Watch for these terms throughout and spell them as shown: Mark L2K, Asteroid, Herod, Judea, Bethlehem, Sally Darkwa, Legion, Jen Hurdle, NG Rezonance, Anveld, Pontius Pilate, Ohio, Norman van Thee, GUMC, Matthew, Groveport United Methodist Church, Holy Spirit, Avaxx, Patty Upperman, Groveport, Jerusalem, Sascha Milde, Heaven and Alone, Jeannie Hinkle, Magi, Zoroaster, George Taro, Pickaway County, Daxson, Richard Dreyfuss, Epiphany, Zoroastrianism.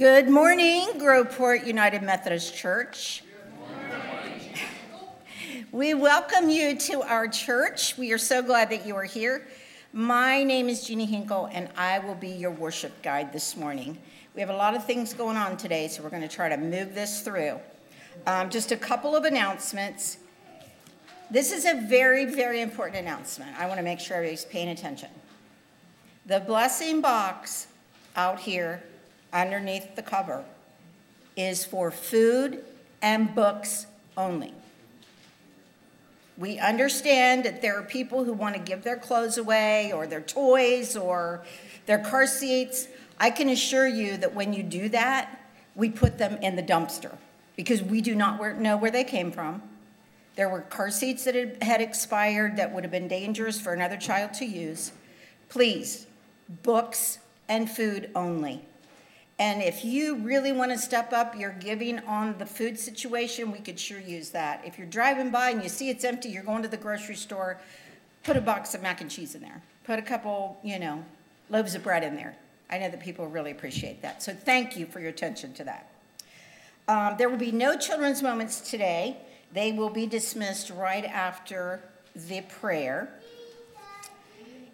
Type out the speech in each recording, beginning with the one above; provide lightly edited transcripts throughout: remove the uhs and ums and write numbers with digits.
Good morning, Groveport United Methodist Church. We welcome you to our church. We are so glad that you are here. My name is Jeannie Hinkle, and I will be your worship guide this morning. We have a lot of things going on today, so we're going to try to move this through. Just a couple of announcements. This is a very, very important announcement. I want to make sure everybody's paying attention. The blessing box out here underneath the cover is for food and books only. We understand that there are people who want to give their clothes away or their toys or their car seats. I can assure you that when you do that, we put them in the dumpster because we do not know where they came from. There were car seats that had expired that would have been dangerous for another child to use. Please, books and food only. And if you really want to step up your giving on the food situation, we could sure use that. If you're driving by and you see it's empty, you're going to the grocery store, put a box of mac and cheese in there. Put a couple, loaves of bread in there. I know that people really appreciate that. So thank you for your attention to that. There will be no children's moments today. They will be dismissed right after the prayer.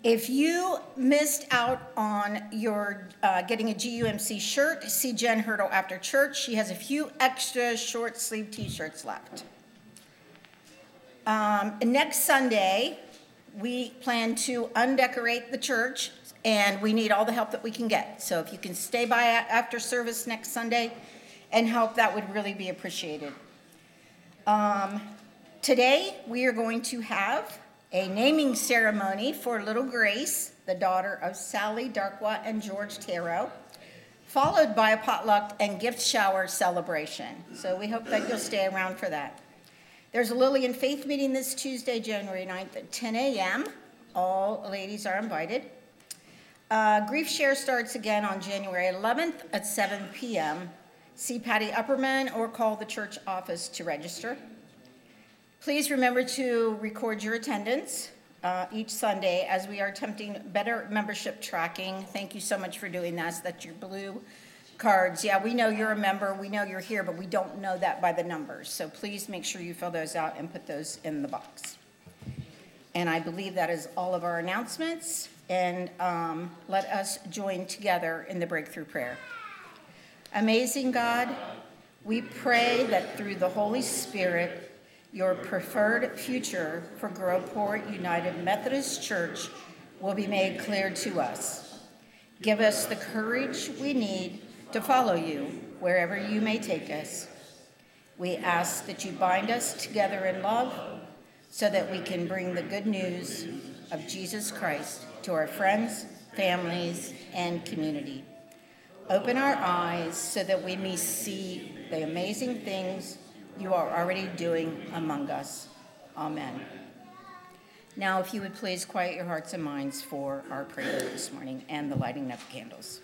If you missed out on your getting a GUMC shirt, see Jen Hurdle after church. She has a few extra short sleeve t-shirts left. Next Sunday, we plan to undecorate the church, and we need all the help that we can get. So if you can stay by after service next Sunday and help, that would really be appreciated. Today, we are going to have a naming ceremony for little Grace, the daughter of Sally Darkwa and George Taro, followed by a potluck and gift shower celebration. So we hope that you'll stay around for that. There's a Lillian Faith meeting this Tuesday, January 9th at 10 a.m. All ladies are invited. Grief Share starts again on January 11th at 7 p.m. See Patty Upperman or call the church office to register. Please remember to record your attendance each Sunday as we are attempting better membership tracking. Thank you so much for doing that. So that's your blue cards. Yeah, we know you're a member. We know you're here, but we don't know that by the numbers. So please make sure you fill those out and put those in the box. And I believe that is all of our announcements. And let us join together in the breakthrough prayer. Amazing God, we pray that through the Holy Spirit, your preferred future for Groveport United Methodist Church will be made clear to us. Give us the courage we need to follow you wherever you may take us. We ask that you bind us together in love so that we can bring the good news of Jesus Christ to our friends, families, and community. Open our eyes so that we may see the amazing things you are already doing among us. Amen. Now, if you would please quiet your hearts and minds for our prayer this morning and the lighting of the candles.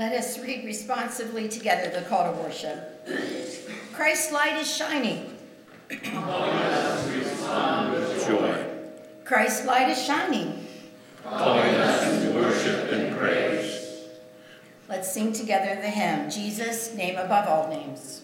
Let us read responsively together the call to worship. Christ's light is shining. Calling us to respond with joy. Christ's light is shining. Calling us to worship and praise. Let's sing together the hymn, Jesus, Name Above All Names.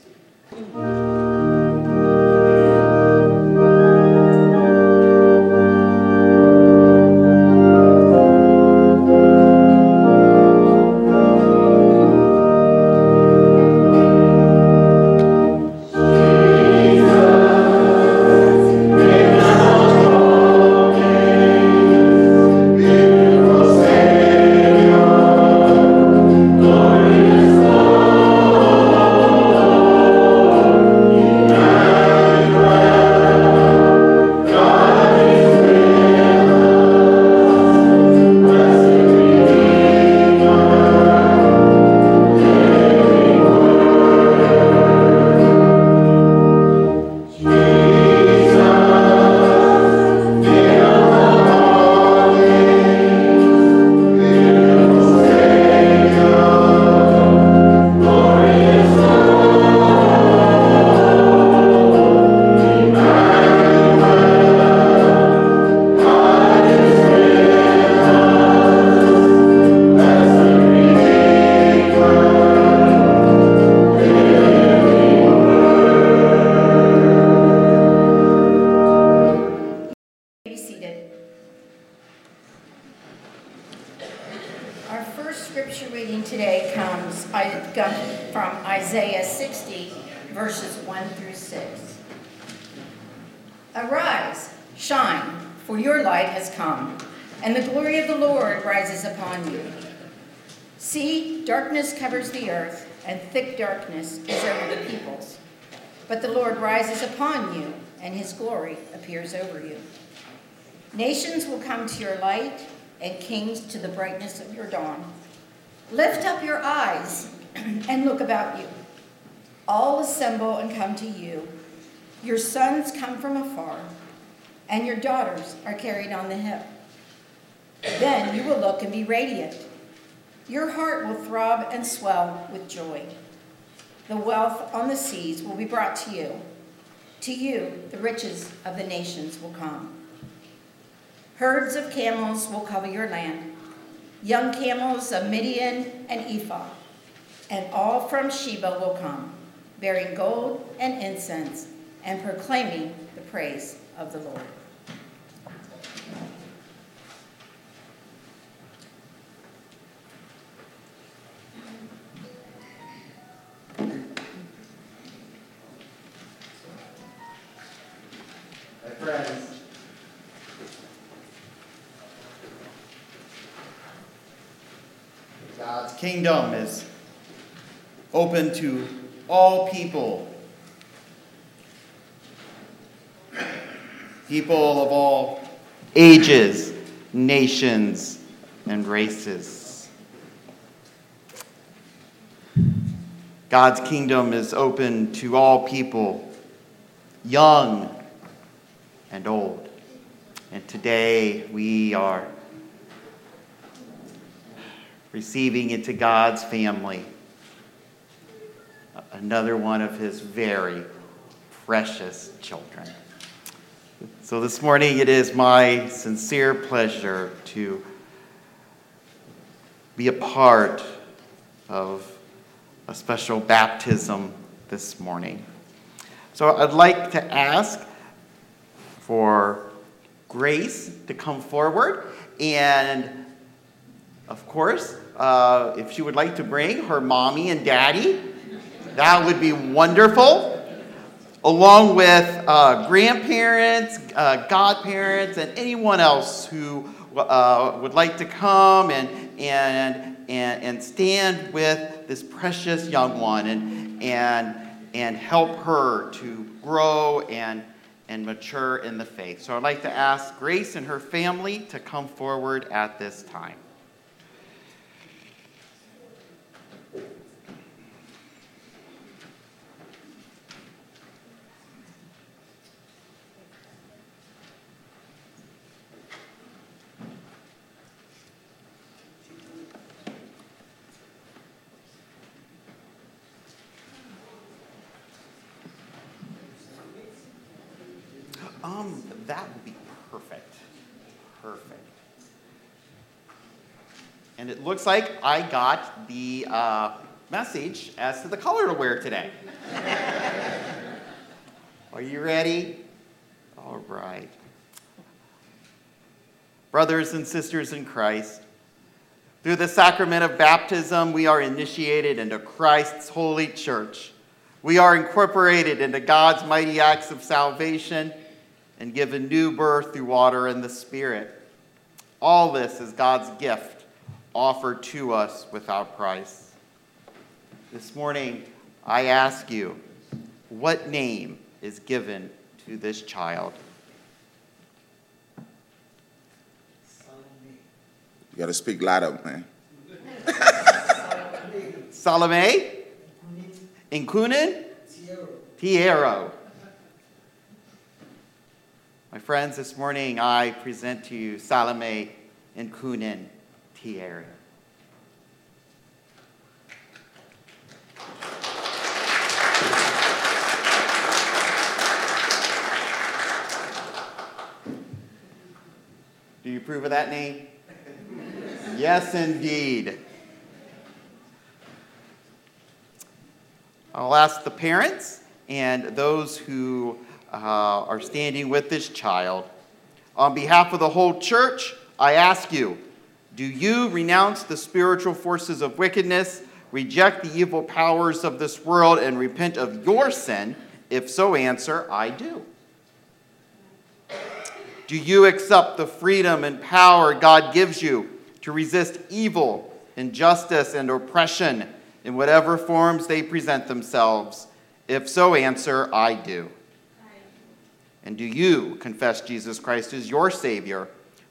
Darkness is over the peoples, but the Lord rises upon you, and his glory appears over you. Nations will come to your light, and kings to the brightness of your dawn. Lift up your eyes and look about you. All assemble and come to you. Your sons come from afar, and your daughters are carried on the hip. Then you will look and be radiant. Your heart will throb and swell with joy. The wealth on the seas will be brought to you. To you, the riches of the nations will come. Herds of camels will cover your land, young camels of Midian and Ephah, and all from Sheba will come, bearing gold and incense and proclaiming the praise of the Lord. God's kingdom is open to all people. People of all ages, nations, and races. God's kingdom is open to all people, young and old. And today we are receiving into God's family another one of his very precious children. So this morning it is my sincere pleasure to be a part of a special baptism this morning. So I'd like to ask for Grace to come forward, and of course, if she would like to bring her mommy and daddy, that would be wonderful, along with grandparents, godparents, and anyone else who would like to come and stand with this precious young one and help her to grow and mature in the faith. So I'd like to ask Grace and her family to come forward at this time. That would be perfect. Perfect. And it looks like I got the message as to the color to wear today. Are you ready? All right. Brothers and sisters in Christ, through the sacrament of baptism, we are initiated into Christ's holy church. We are incorporated into God's mighty acts of salvation and given new birth through water and the Spirit. All this is God's gift offered to us without price. This morning, I ask you, what name is given to this child? You got to speak louder, man. Salome Nkunim Tiero. My friends, this morning I present to you Salome Nkunim Tiero. Do you approve of that name? Yes, indeed. I'll ask the parents and those who are standing with this child. On behalf of the whole church, I ask you, do you renounce the spiritual forces of wickedness, reject the evil powers of this world, and repent of your sin? If so, answer, I do. Do you accept the freedom and power God gives you to resist evil, injustice, and oppression in whatever forms they present themselves? If so, answer, I do. And do you confess Jesus Christ as your Savior,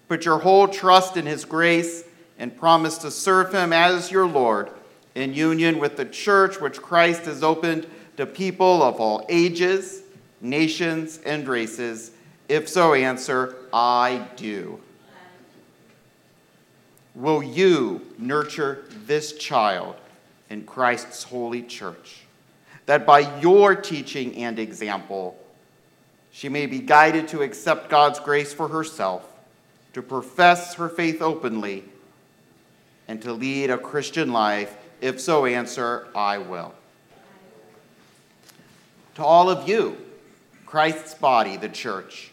put your whole trust in his grace, and promise to serve him as your Lord in union with the church which Christ has opened to people of all ages, nations, and races? If so, answer, I do. Will you nurture this child in Christ's holy church, that by your teaching and example, she may be guided to accept God's grace for herself, to profess her faith openly, and to lead a Christian life? If so, answer, I will. To all of you, Christ's body, the church,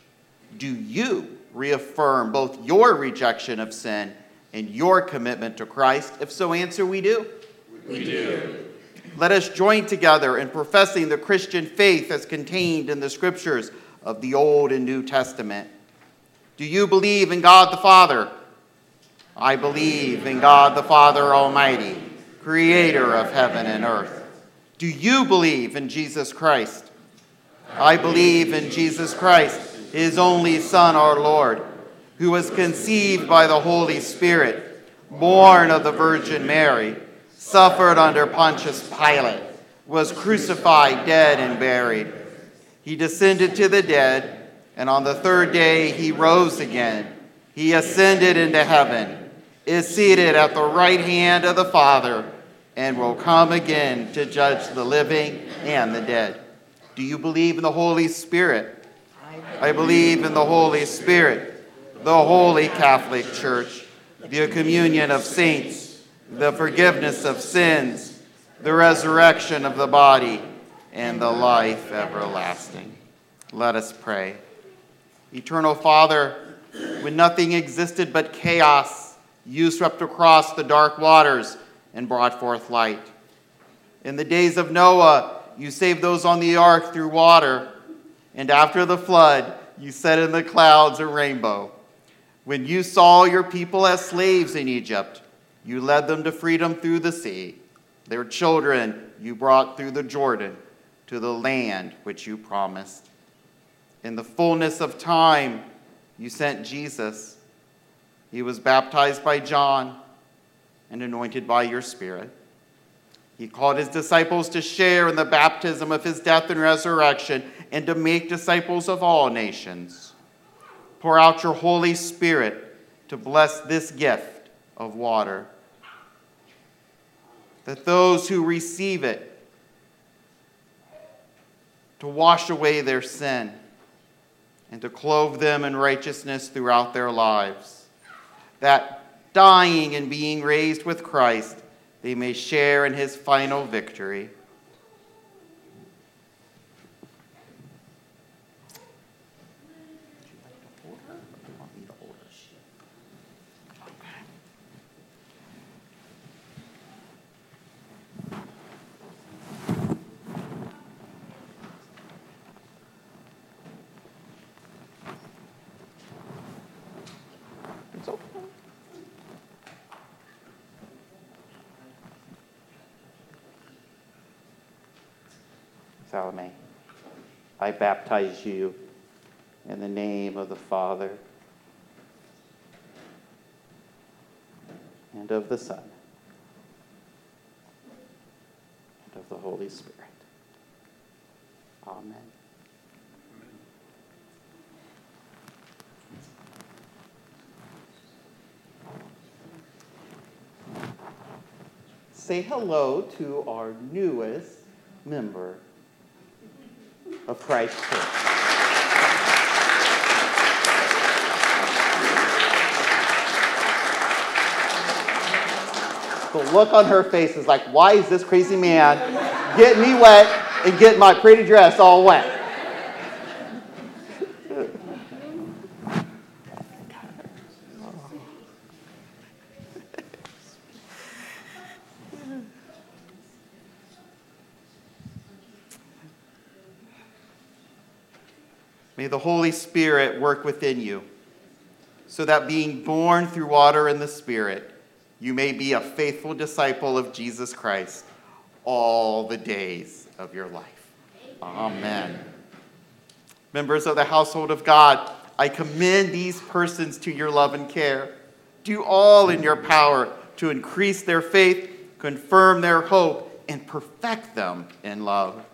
do you reaffirm both your rejection of sin and your commitment to Christ? If so, answer, we do. We do. Let us join together in professing the Christian faith as contained in the scriptures of the Old and New Testament. Do you believe in God the Father? I believe in God the Father Almighty, creator of heaven and earth. Do you believe in Jesus Christ? I believe in Jesus Christ, his only Son, our Lord, who was conceived by the Holy Spirit, born of the Virgin Mary, suffered under Pontius Pilate, was crucified, dead, and buried. He descended to the dead, and on the third day he rose again. He ascended into heaven, is seated at the right hand of the Father, and will come again to judge the living and the dead. Do you believe in the Holy Spirit? I believe in the Holy Spirit, the Holy Catholic Church, the communion of saints, the forgiveness of sins, the resurrection of the body, and the life everlasting. Let us pray. Eternal Father, when nothing existed but chaos, you swept across the dark waters and brought forth light. In the days of Noah, you saved those on the ark through water, and after the flood, you set in the clouds a rainbow. When you saw your people as slaves in Egypt, you led them to freedom through the sea. Their children you brought through the Jordan to the land which you promised. In the fullness of time, you sent Jesus. He was baptized by John and anointed by your Spirit. He called his disciples to share in the baptism of his death and resurrection and to make disciples of all nations. Pour out your Holy Spirit to bless this gift of water, that those who receive it to wash away their sin and to clothe them in righteousness throughout their lives, that dying and being raised with Christ, they may share in his final victory. Salome, I baptize you in the name of the Father and of the Son and of the Holy Spirit. Amen. Say hello to our newest member of Christ Church. The look on her face is like, why is this crazy man getting me wet and getting my pretty dress all wet? May the Holy Spirit work within you, so that being born through water and the Spirit, you may be a faithful disciple of Jesus Christ all the days of your life. Amen. Members of the household of God, I commend these persons to your love and care. Do all in your power to increase their faith, confirm their hope, and perfect them in love.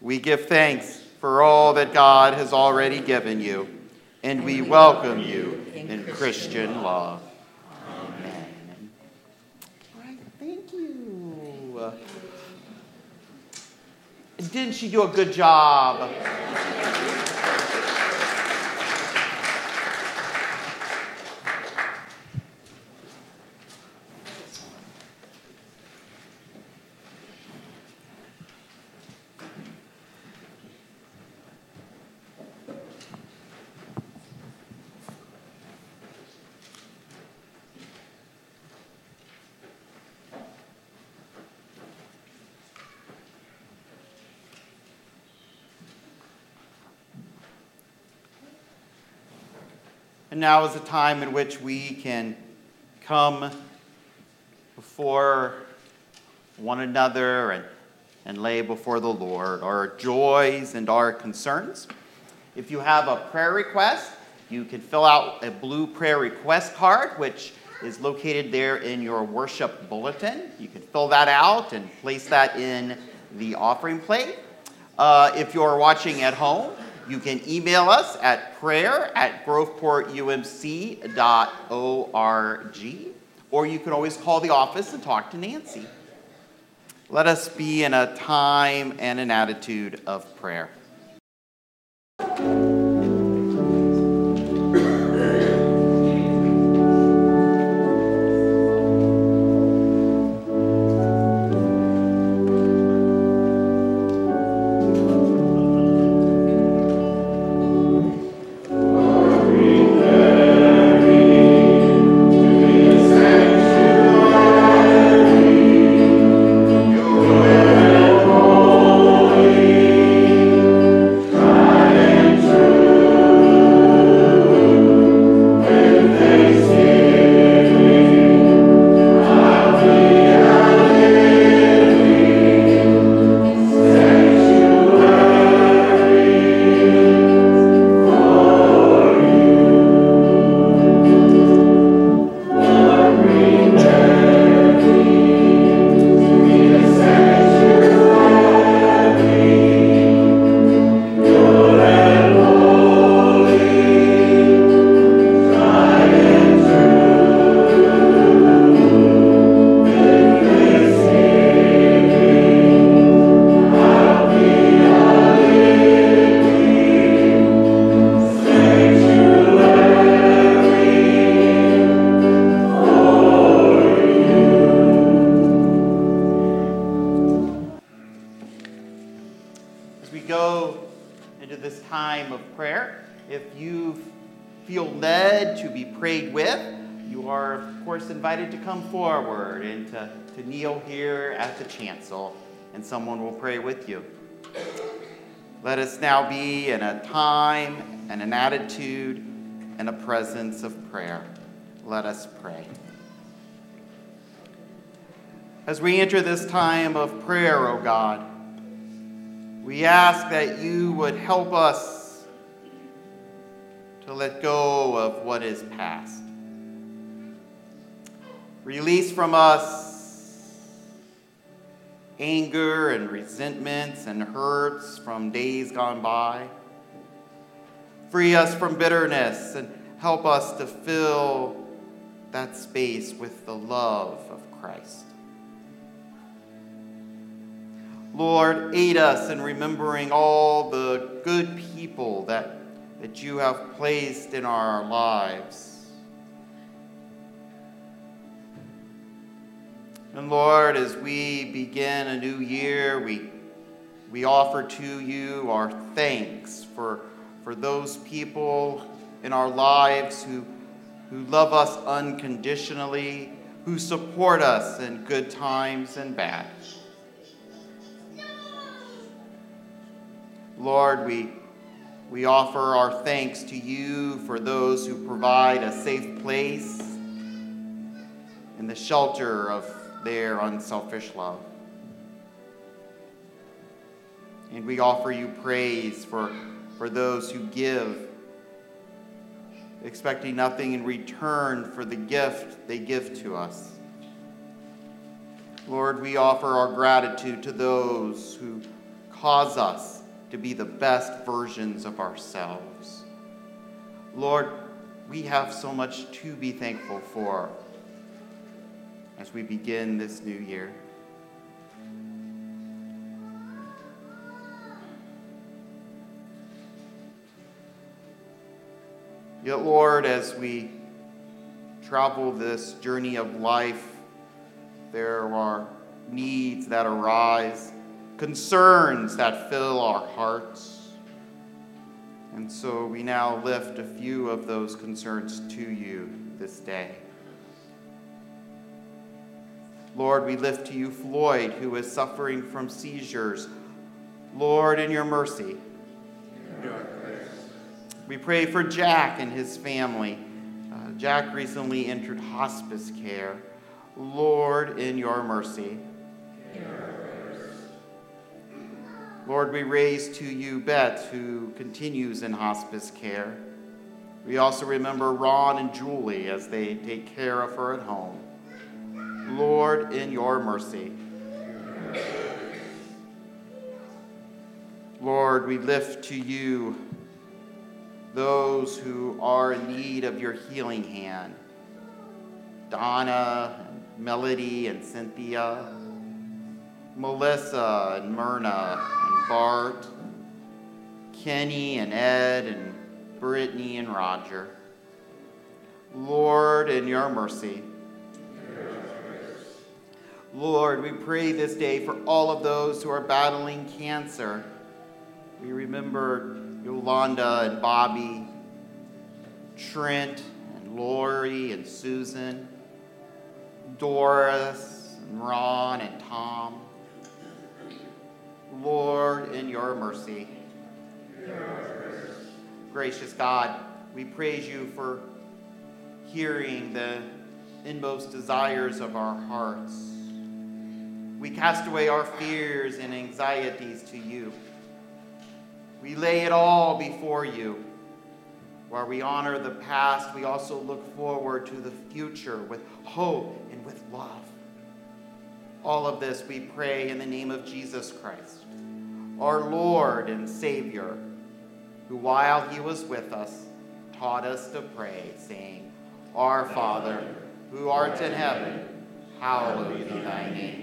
We give thanks for all that God has already given you, and we welcome you in Christian love. Amen. All right, thank you. Didn't she do a good job? Now is a time in which we can come before one another and lay before the Lord our joys and our concerns. If you have a prayer request, you can fill out a blue prayer request card, which is located there in your worship bulletin. You can fill that out and place that in the offering plate. If you're watching at home, you can email us at prayer@groveportumc.org, or you can always call the office and talk to Nancy. Let us be in a time and an attitude of prayer. feel led to be prayed with, you are, of course, invited to come forward and to kneel here at the chancel, and someone will pray with you. Let us now be in a time and an attitude and a presence of prayer. Let us pray. As we enter this time of prayer, O God, we ask that you would help us to let go of what is past. Release from us anger and resentments and hurts from days gone by. Free us from bitterness and help us to fill that space with the love of Christ. Lord, aid us in remembering all the good people that you have placed in our lives. And Lord, as we begin a new year, we offer to you our thanks for those people in our lives who love us unconditionally, who support us in good times and bad. Lord, we offer our thanks to you for those who provide a safe place and the shelter of their unselfish love. And we offer you praise for those who give, expecting nothing in return for the gift they give to us. Lord, we offer our gratitude to those who cause us to be the best versions of ourselves. Lord, we have so much to be thankful for as we begin this new year. Yet, Lord, as we travel this journey of life, there are needs that arise, concerns that fill our hearts. And so we now lift a few of those concerns to you this day. Lord, we lift to you Floyd, who is suffering from seizures. Lord, in your mercy. We pray for Jack and his family. Jack recently entered hospice care. Lord, in your mercy. Lord, we raise to you Beth, who continues in hospice care. We also remember Ron and Julie as they take care of her at home. Lord, in your mercy. Lord, we lift to you those who are in need of your healing hand. Donna, Melody, and Cynthia, Melissa, and Myrna, and Bart, Kenny, and Ed, and Brittany, and Roger. Lord, in your mercy. Lord, we pray this day for all of those who are battling cancer. We remember Yolanda and Bobby, Trent and Lori and Susan, Doris and Ron and Tom. Lord, in your mercy. Gracious God, we praise you for hearing the inmost desires of our hearts. We cast away our fears and anxieties to you. We lay it all before you. While we honor the past, we also look forward to the future with hope and with love. All of this we pray in the name of Jesus Christ, our Lord and Savior, who while he was with us, taught us to pray, saying, Our Father, who art in heaven, hallowed be thy name.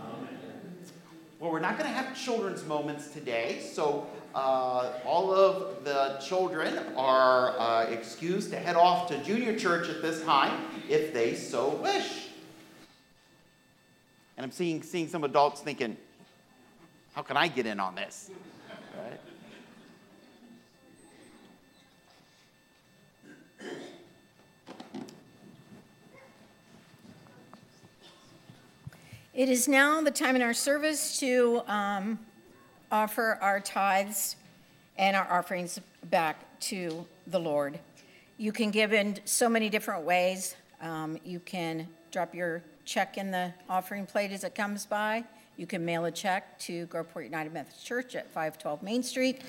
Amen. Well, we're not going to have children's moments today, so all of the children are excused to head off to junior church at this time if they so wish. And I'm seeing some adults thinking, how can I get in on this? Right? It is now the time in our service to offer our tithes and our offerings back to the Lord. You can give in so many different ways. You can drop your check in the offering plate as it comes by. You can mail a check to Groveport United Methodist Church at 512 Main Street.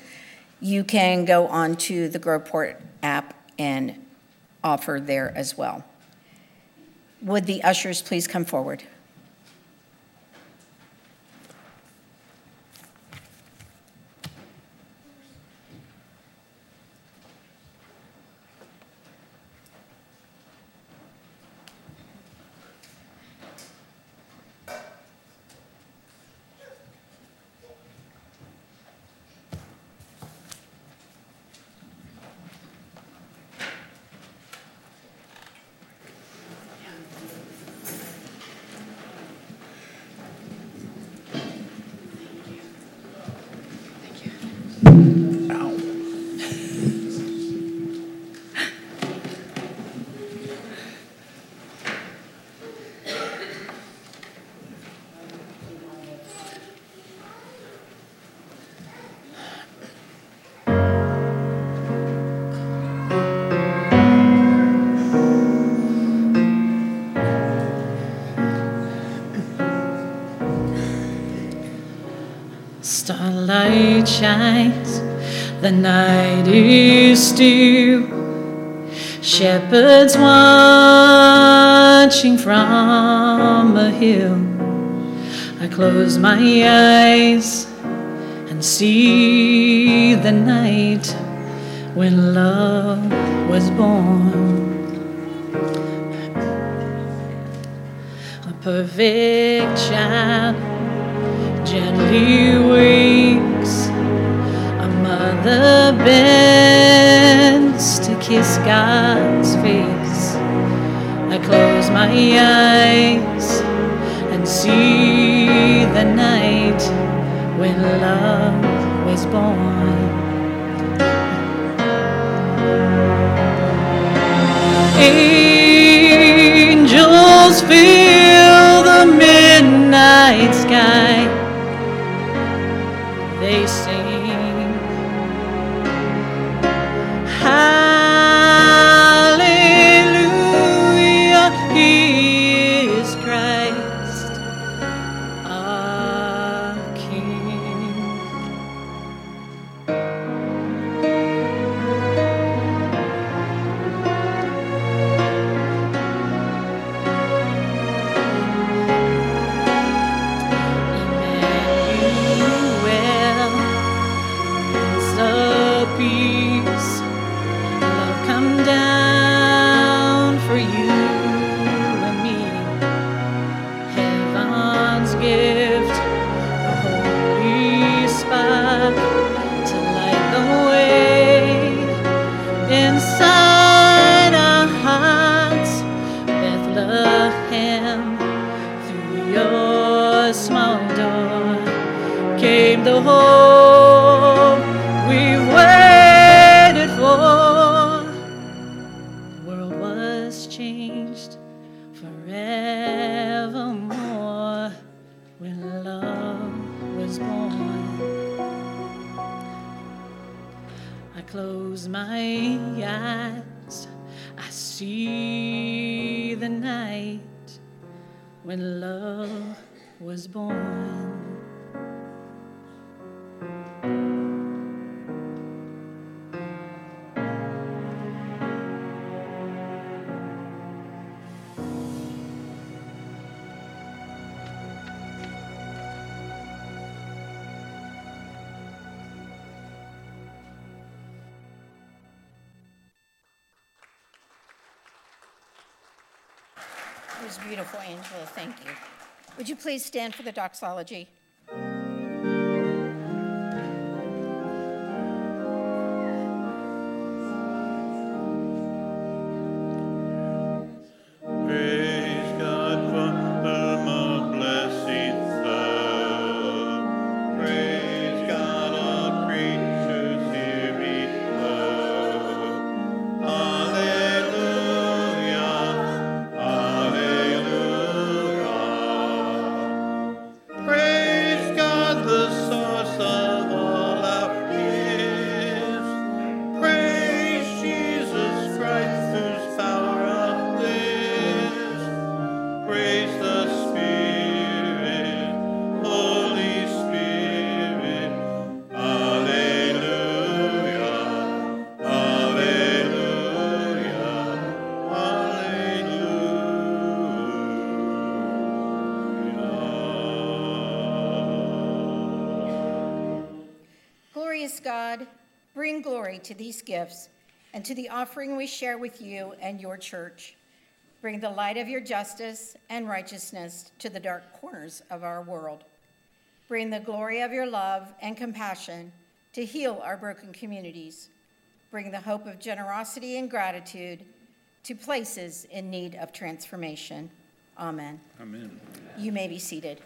You can go on to the Groveport app and offer there as well. Would the ushers please come forward? Starlight shines, the night is still, shepherds watching from a hill. I close my eyes and see the night when love was born. A perfect child gently wakes, a mother bends to kiss God's face. I close my eyes and see the night when love was born. Angels fill the midnight sky. They sing hallelujah, he is Christ our King. When love was born. That was beautiful, Angela. Thank you. Would you please stand for the doxology? God, bring glory to these gifts and to the offering we share with you and your church. Bring the light of your justice and righteousness to the dark corners of our world. Bring the glory of your love and compassion to heal our broken communities. Bring the hope of generosity and gratitude to places in need of transformation. Amen. Amen. You may be seated.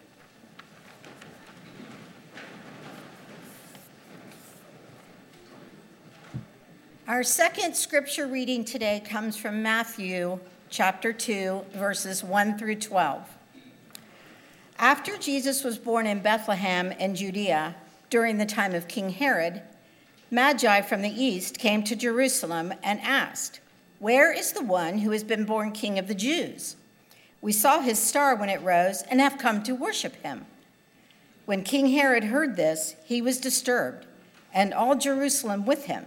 Our second scripture reading today comes from Matthew chapter 2, verses 1 through 12. After Jesus was born in Bethlehem in Judea during the time of King Herod, Magi from the east came to Jerusalem and asked, "Where is the one who has been born King of the Jews? We saw his star when it rose and have come to worship him." When King Herod heard this, he was disturbed, and all Jerusalem with him.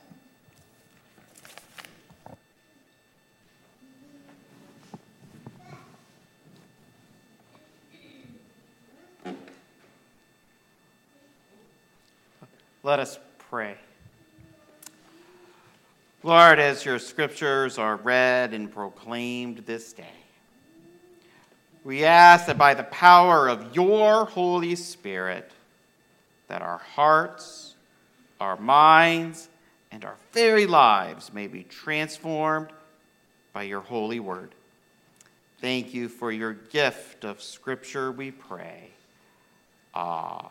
Let us pray. Lord, as your scriptures are read and proclaimed this day, we ask that by the power of your Holy Spirit, that our hearts, our minds, and our very lives may be transformed by your holy word. Thank you for your gift of scripture, we pray. Amen.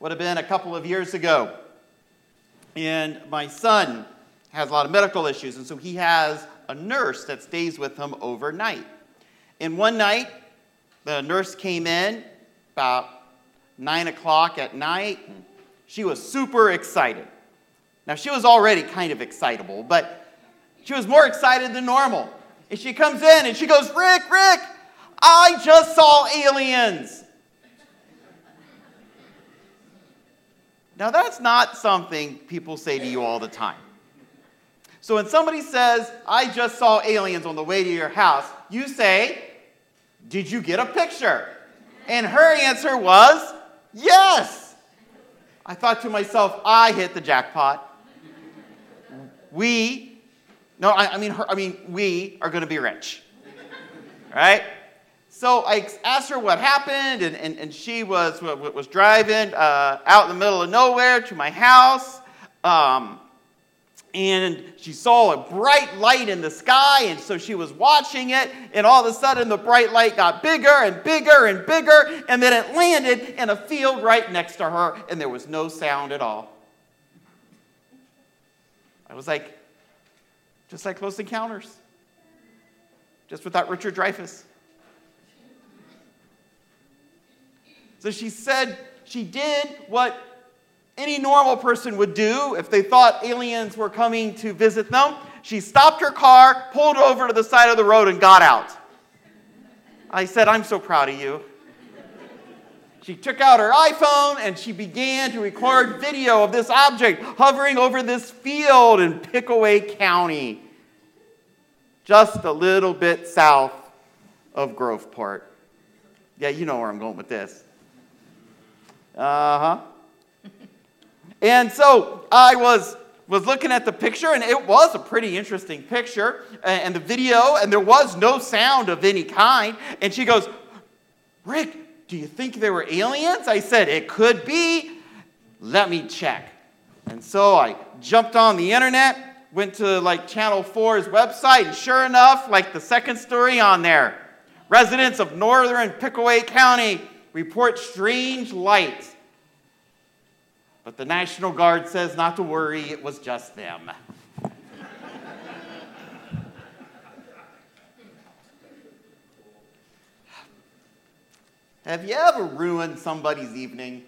Would have been a couple of years ago. And my son has a lot of medical issues, and so he has a nurse that stays with him overnight. And one night, the nurse came in about 9 o'clock at night, and she was super excited. Now, she was already kind of excitable, but she was more excited than normal. And she comes in, and she goes, Rick, I just saw aliens." Now, that's not something people say to you all the time. So when somebody says, "I just saw aliens" on the way to your house, you say, did you get a picture? And her answer was, yes. I thought to myself, I hit the jackpot. We are going to be rich. Right? So I asked her what happened, and she was driving out in the middle of nowhere to my house, and she saw a bright light in the sky, and so she was watching it, and all of a sudden the bright light got bigger and bigger and bigger, and then it landed in a field right next to her, and there was no sound at all. I was like, just like Close Encounters, just without Richard Dreyfuss. So she said she did what any normal person would do if they thought aliens were coming to visit them. She stopped her car, pulled over to the side of the road, and got out. I said, I'm so proud of you. She took out her iPhone, and she began to record video of this object hovering over this field in Pickaway County, just a little bit south of Groveport. Yeah, you know where I'm going with this. And so I was looking at the picture, and it was a pretty interesting picture, and the video, and there was no sound of any kind. And she goes, Rick, do you think there were aliens? I said, it could be. Let me check. And so I jumped on the internet, went to Channel 4's website, and sure enough, the second story on there. Residents of northern Pickaway County report strange lights. But the National Guard says not to worry, it was just them. Have you ever ruined somebody's evening?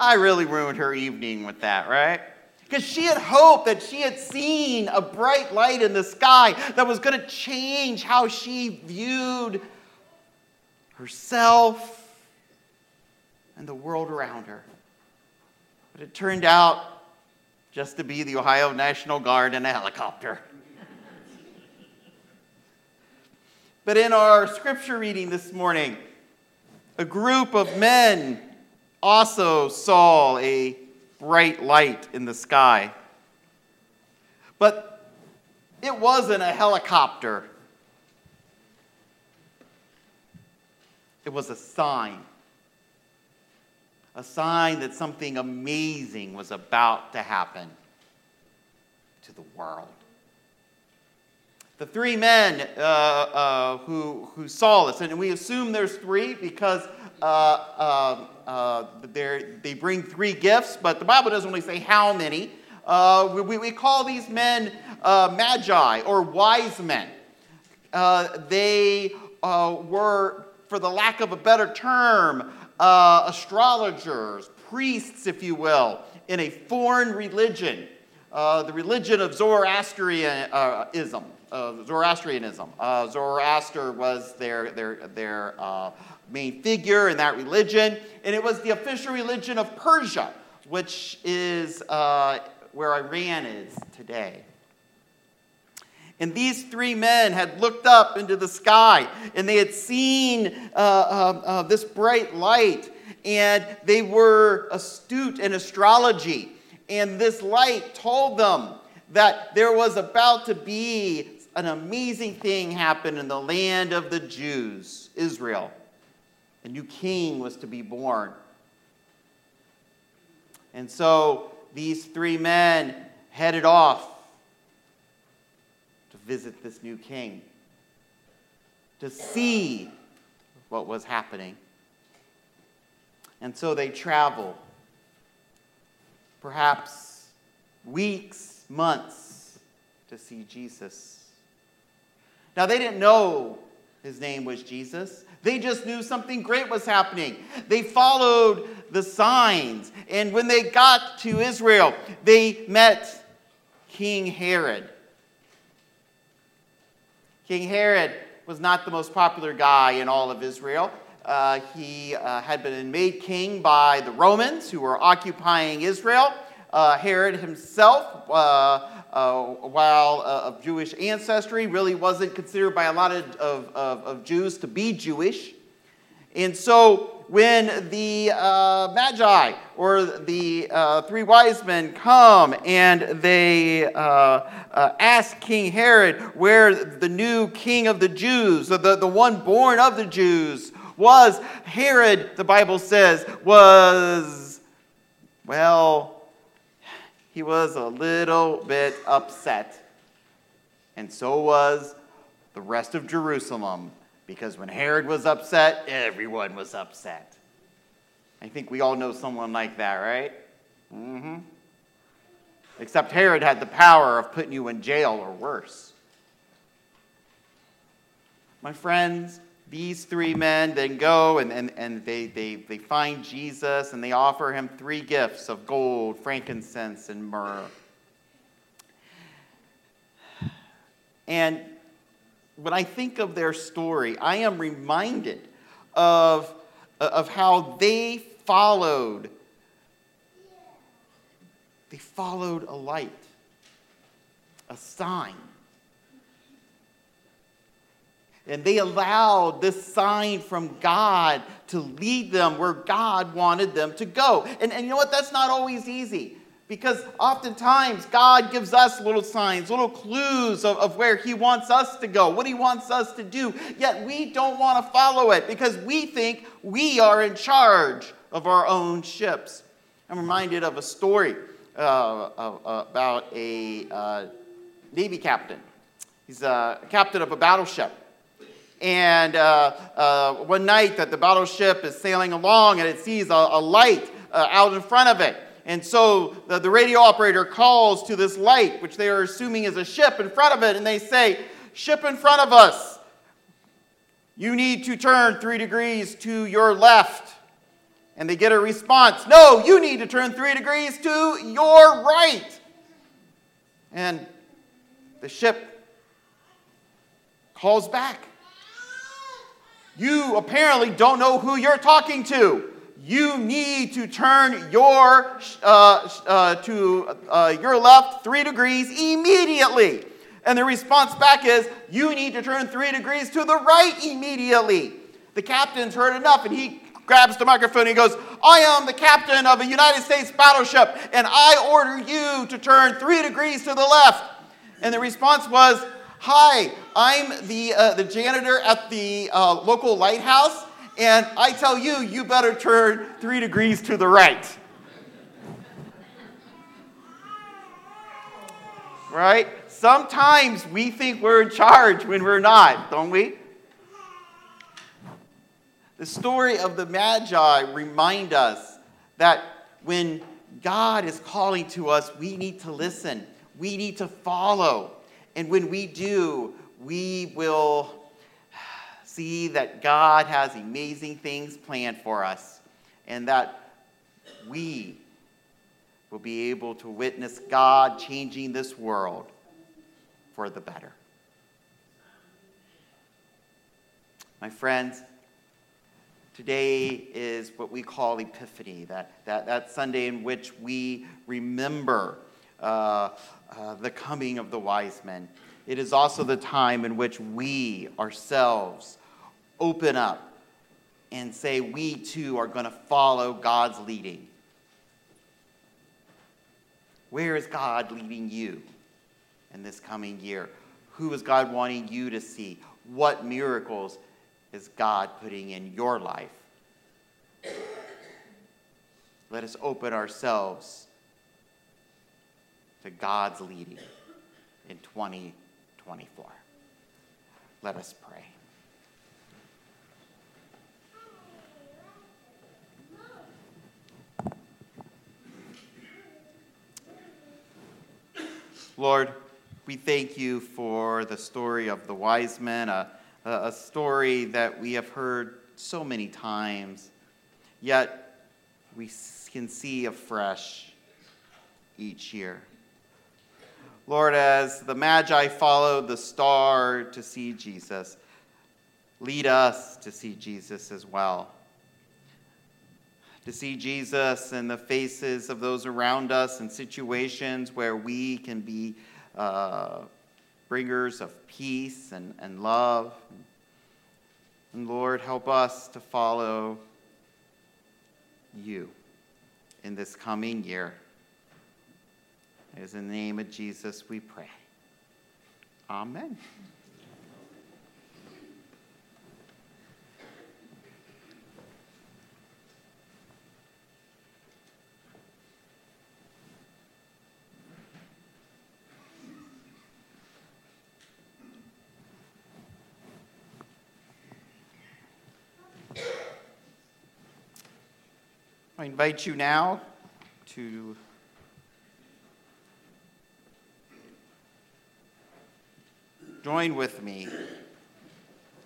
I really ruined her evening with that, right? Because she had hoped that she had seen a bright light in the sky that was going to change how she viewed herself and the world around her. But it turned out just to be the Ohio National Guard in a helicopter. But in our scripture reading this morning, a group of men also saw a bright light in the sky. But it wasn't a helicopter. It was a sign. A sign that something amazing was about to happen to the world. The three men who saw this, and we assume there's three because they bring three gifts, but the Bible doesn't really say how many. We call these men magi or wise men. They were, for the lack of a better term, astrologers, priests, if you will, in a foreign religion, the religion of Zoroastrianism. Zoroaster was their main figure in that religion, and it was the official religion of Persia, which is where Iran is today. And these three men had looked up into the sky, and they had seen this bright light, and they were astute in astrology, and this light told them that there was about to be an amazing thing happen in the land of the Jews, Israel. A new king was to be born. And so these three men headed off to visit this new king, to see what was happening. And so they traveled, perhaps weeks, months, to see Jesus. Now, they didn't know his name was Jesus. They just knew something great was happening. They followed the signs. And when they got to Israel, they met King Herod. King Herod was not the most popular guy in all of Israel. He had been made king by the Romans who were occupying Israel. Herod himself, while of Jewish ancestry, really wasn't considered by a lot of Jews to be Jewish. And so when the Magi or the three wise men come and they ask King Herod where the new king of the Jews, the one born of the Jews, was, Herod, the Bible says, he was a little bit upset. And so was the rest of Jerusalem. Because when Herod was upset, everyone was upset. I think we all know someone like that, right? Mm-hmm. Except Herod had the power of putting you in jail or worse. My friends, these three men then go and they find Jesus and they offer him three gifts of gold, frankincense, and myrrh. And when I think of their story, I am reminded of how they followed a light, a sign. And they allowed this sign from God to lead them where God wanted them to go. And you know what? That's not always easy. Because oftentimes God gives us little signs, little clues of where he wants us to go, what he wants us to do. Yet we don't want to follow it because we think we are in charge of our own ships. I'm reminded of a story about a Navy captain. He's a captain of a battleship. And one night that the battleship is sailing along and it sees a light out in front of it. And so the radio operator calls to this light, which they are assuming is a ship in front of it, and they say, "Ship in front of us, you need to turn 3 degrees to your left." And they get a response, "No, you need to turn 3 degrees to your right." And the ship calls back, "You apparently don't know who you're talking to. You need to turn your left 3 degrees immediately." And the response back is, "You need to turn 3 degrees to the right immediately." The captain's heard enough, and he grabs the microphone and he goes, "I am the captain of a United States battleship, and I order you to turn 3 degrees to the left." And the response was, "Hi, I'm the janitor at the local lighthouse. And I tell you, you better turn 3 degrees to the right." Right? Sometimes we think we're in charge when we're not, don't we? The story of the Magi reminds us that when God is calling to us, we need to listen. We need to follow. And when we do, we will see that God has amazing things planned for us and that we will be able to witness God changing this world for the better. My friends, today is what we call Epiphany, that Sunday in which we remember the coming of the wise men. It is also the time in which we ourselves open up and say we too are going to follow God's leading. Where is God leading you in this coming year? Who is God wanting you to see? What miracles is God putting in your life? Let us open ourselves to God's leading in 2024. Let us pray. Lord, we thank you for the story of the wise men, a story that we have heard so many times, yet we can see afresh each year. Lord, as the Magi followed the star to see Jesus, lead us to see Jesus as well. to see Jesus in the faces of those around us in situations where we can be bringers of peace and love. And Lord, help us to follow you in this coming year. It is in the name of Jesus we pray. Amen. I invite you now to join with me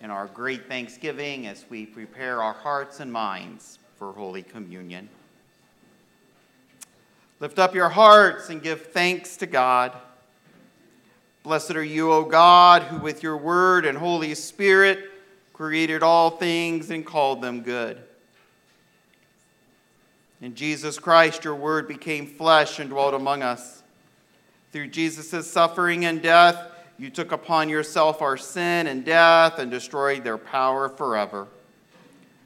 in our great thanksgiving as we prepare our hearts and minds for Holy Communion. Lift up your hearts and give thanks to God. Blessed are you, O God, who with your word and Holy Spirit created all things and called them good. In Jesus Christ, your word became flesh and dwelt among us. Through Jesus' suffering and death, you took upon yourself our sin and death and destroyed their power forever.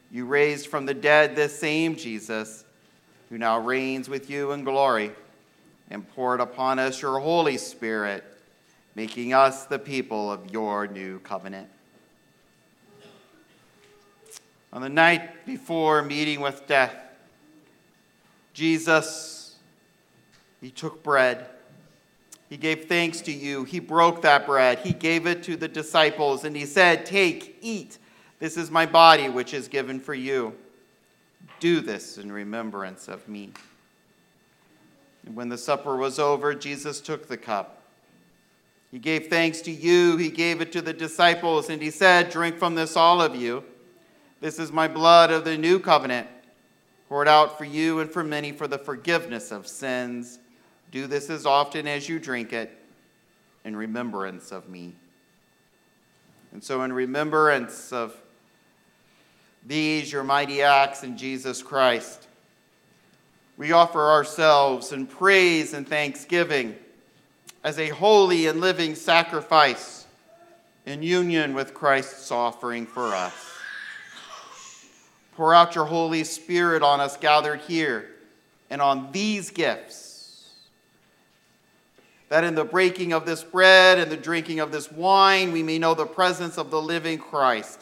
You raised from the dead this same Jesus, who now reigns with you in glory, and poured upon us your Holy Spirit, making us the people of your new covenant. On the night before meeting with death, Jesus, he took bread. He gave thanks to you. He broke that bread. He gave it to the disciples, and he said, "Take, eat. This is my body, which is given for you. Do this in remembrance of me." And when the supper was over, Jesus took the cup. He gave thanks to you. He gave it to the disciples, and he said, "Drink from this, all of you. This is my blood of the new covenant, poured out for you and for many for the forgiveness of sins. Do this as often as you drink it in remembrance of me." And so in remembrance of these, your mighty acts in Jesus Christ, we offer ourselves in praise and thanksgiving as a holy and living sacrifice in union with Christ's offering for us. Pour out your Holy Spirit on us gathered here and on these gifts, that in the breaking of this bread and the drinking of this wine, we may know the presence of the living Christ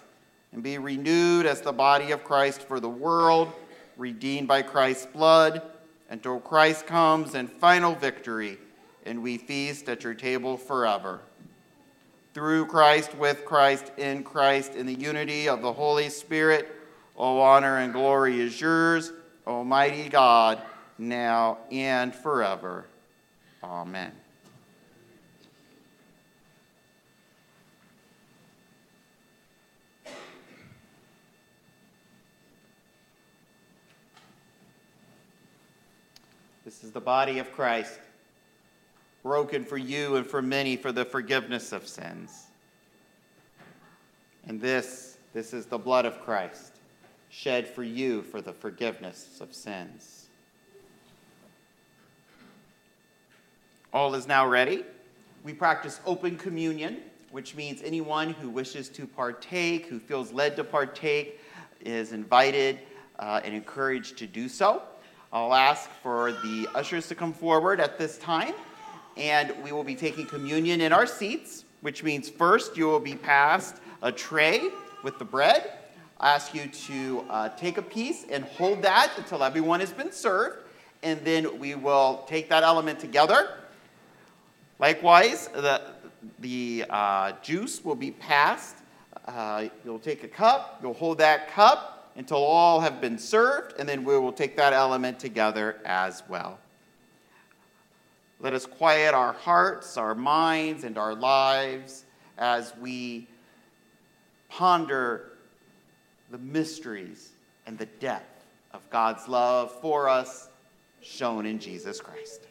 and be renewed as the body of Christ for the world, redeemed by Christ's blood, until Christ comes in final victory and we feast at your table forever. Through Christ, with Christ, in Christ, in the unity of the Holy Spirit, all honor and glory is yours, Almighty God, now and forever. Amen. This is the body of Christ, broken for you and for many for the forgiveness of sins. And this is the blood of Christ, shed for you for the forgiveness of sins. All is now ready. We practice open communion, which means anyone who wishes to partake, who feels led to partake, is invited and encouraged to do so. I'll ask for the ushers to come forward at this time, and we will be taking communion in our seats, which means first you will be passed a tray with the bread. I ask you to take a piece and hold that until everyone has been served, and then we will take that element together. Likewise, the juice will be passed. You'll take a cup, you'll hold that cup until all have been served, and then we will take that element together as well. Let us quiet our hearts, our minds, and our lives as we ponder the mysteries and the depth of God's love for us shown in Jesus Christ.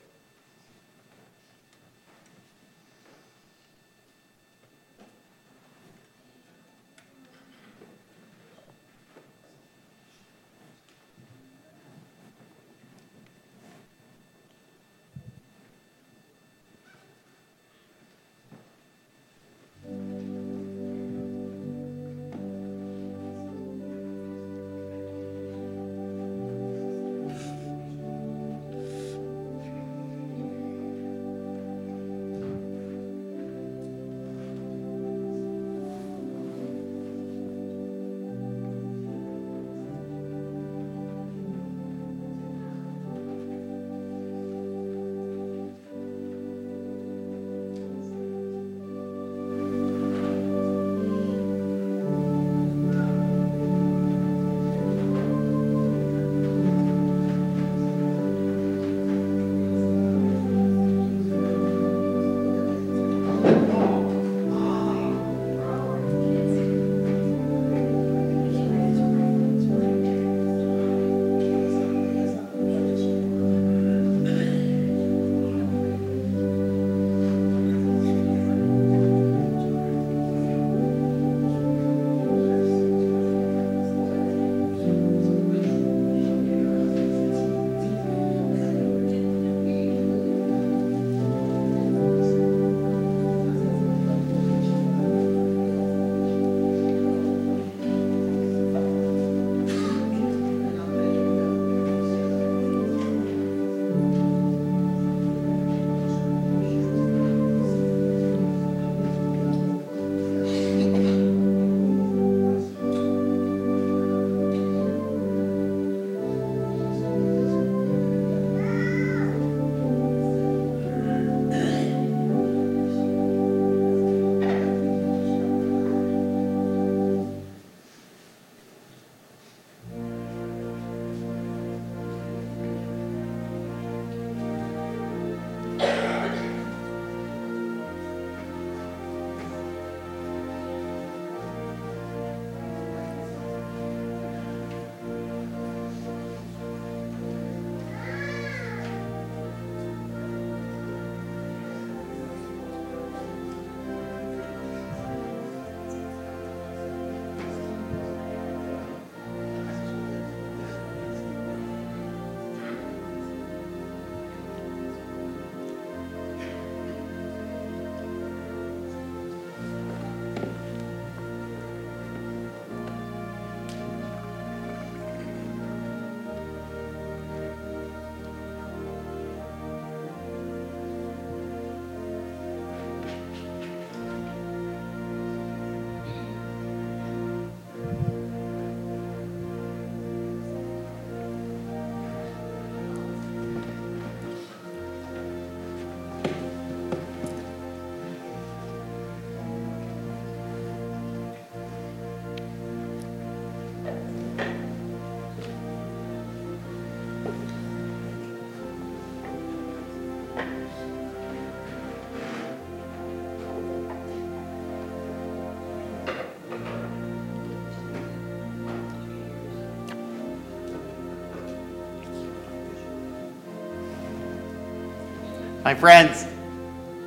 My friends,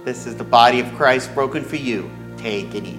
this is the body of Christ broken for you. Take and eat.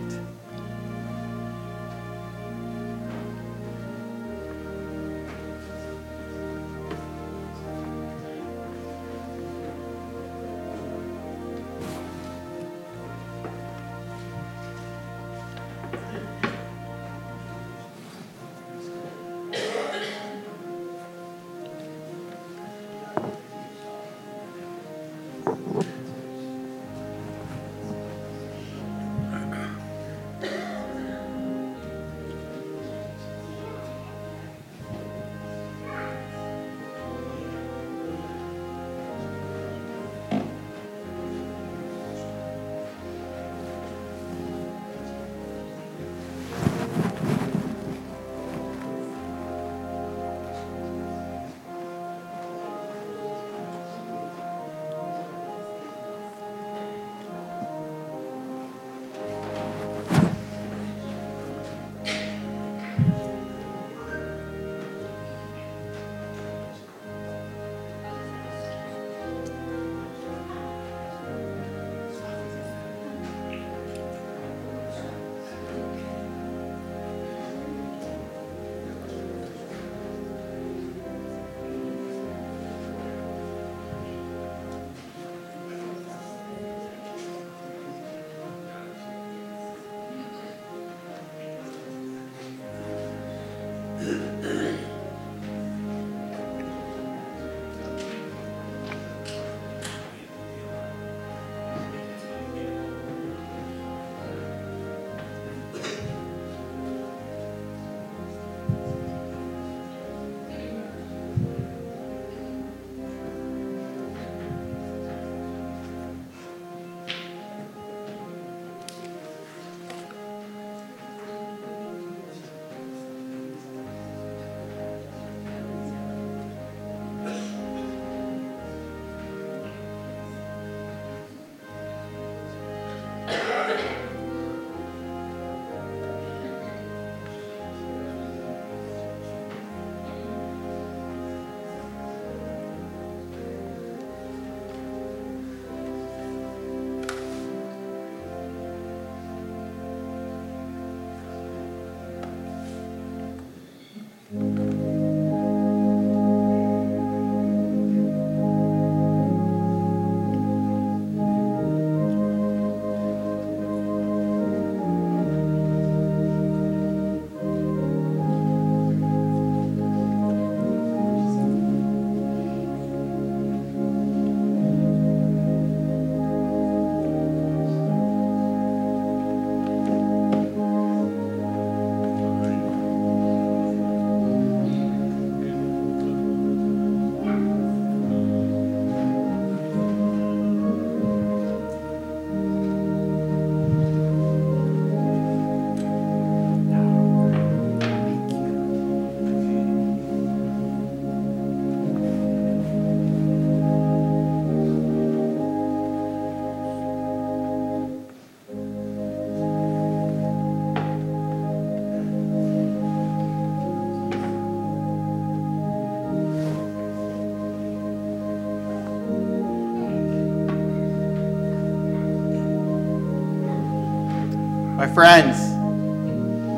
My friends,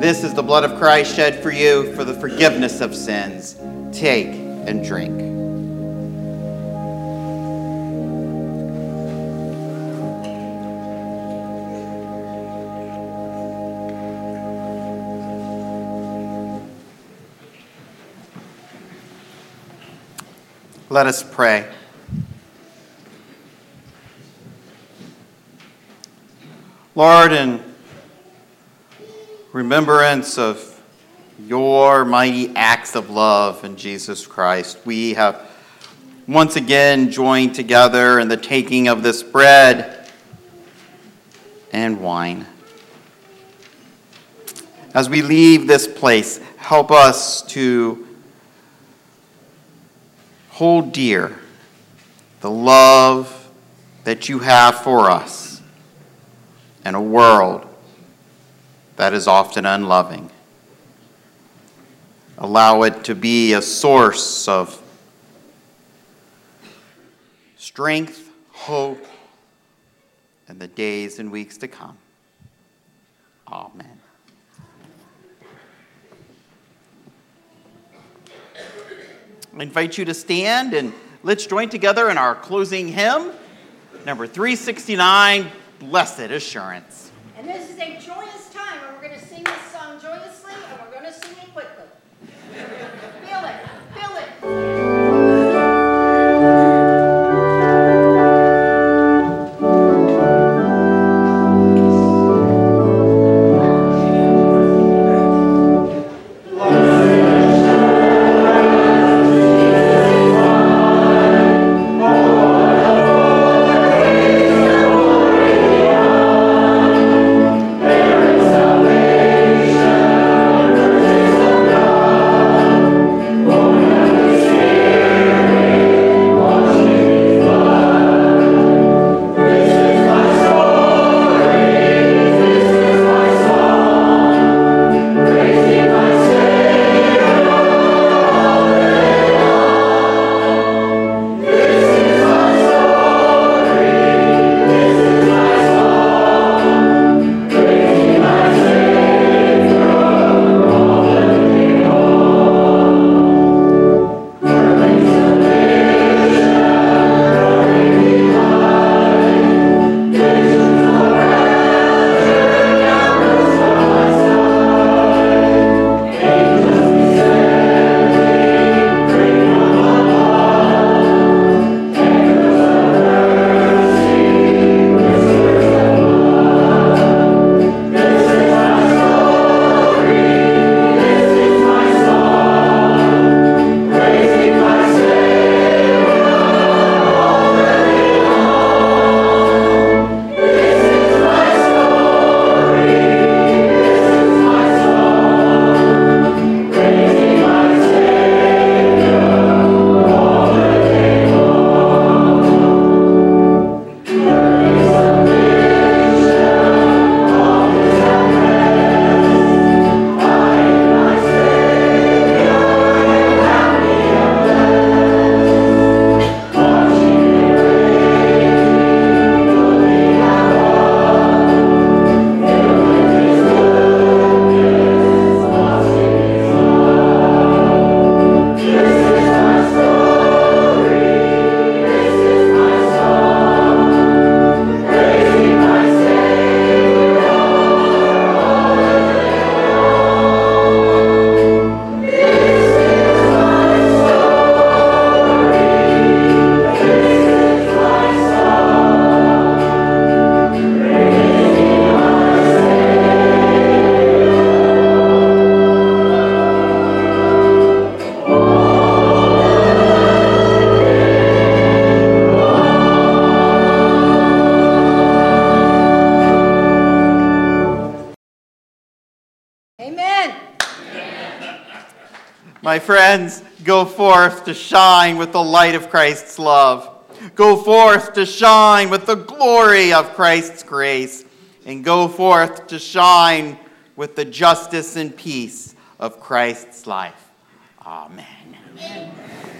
this is the blood of Christ shed for you for the forgiveness of sins. Take and drink. Let us pray. Lord, in remembrance of your mighty acts of love in Jesus Christ, we have once again joined together in the taking of this bread and wine. As we leave this place, help us to hold dear the love that you have for us in a world that is often unloving. Allow it to be a source of strength, hope in the days and weeks to come. Amen. I invite you to stand and let's join together in our closing hymn, number 369, Blessed Assurance. And this is a joyous time where we're going to sing this song joyously, and we're going to sing it quickly. Feel it. Feel it. My friends, go forth to shine with the light of Christ's love. Go forth to shine with the glory of Christ's grace. And go forth to shine with the justice and peace of Christ's life. Amen. Amen.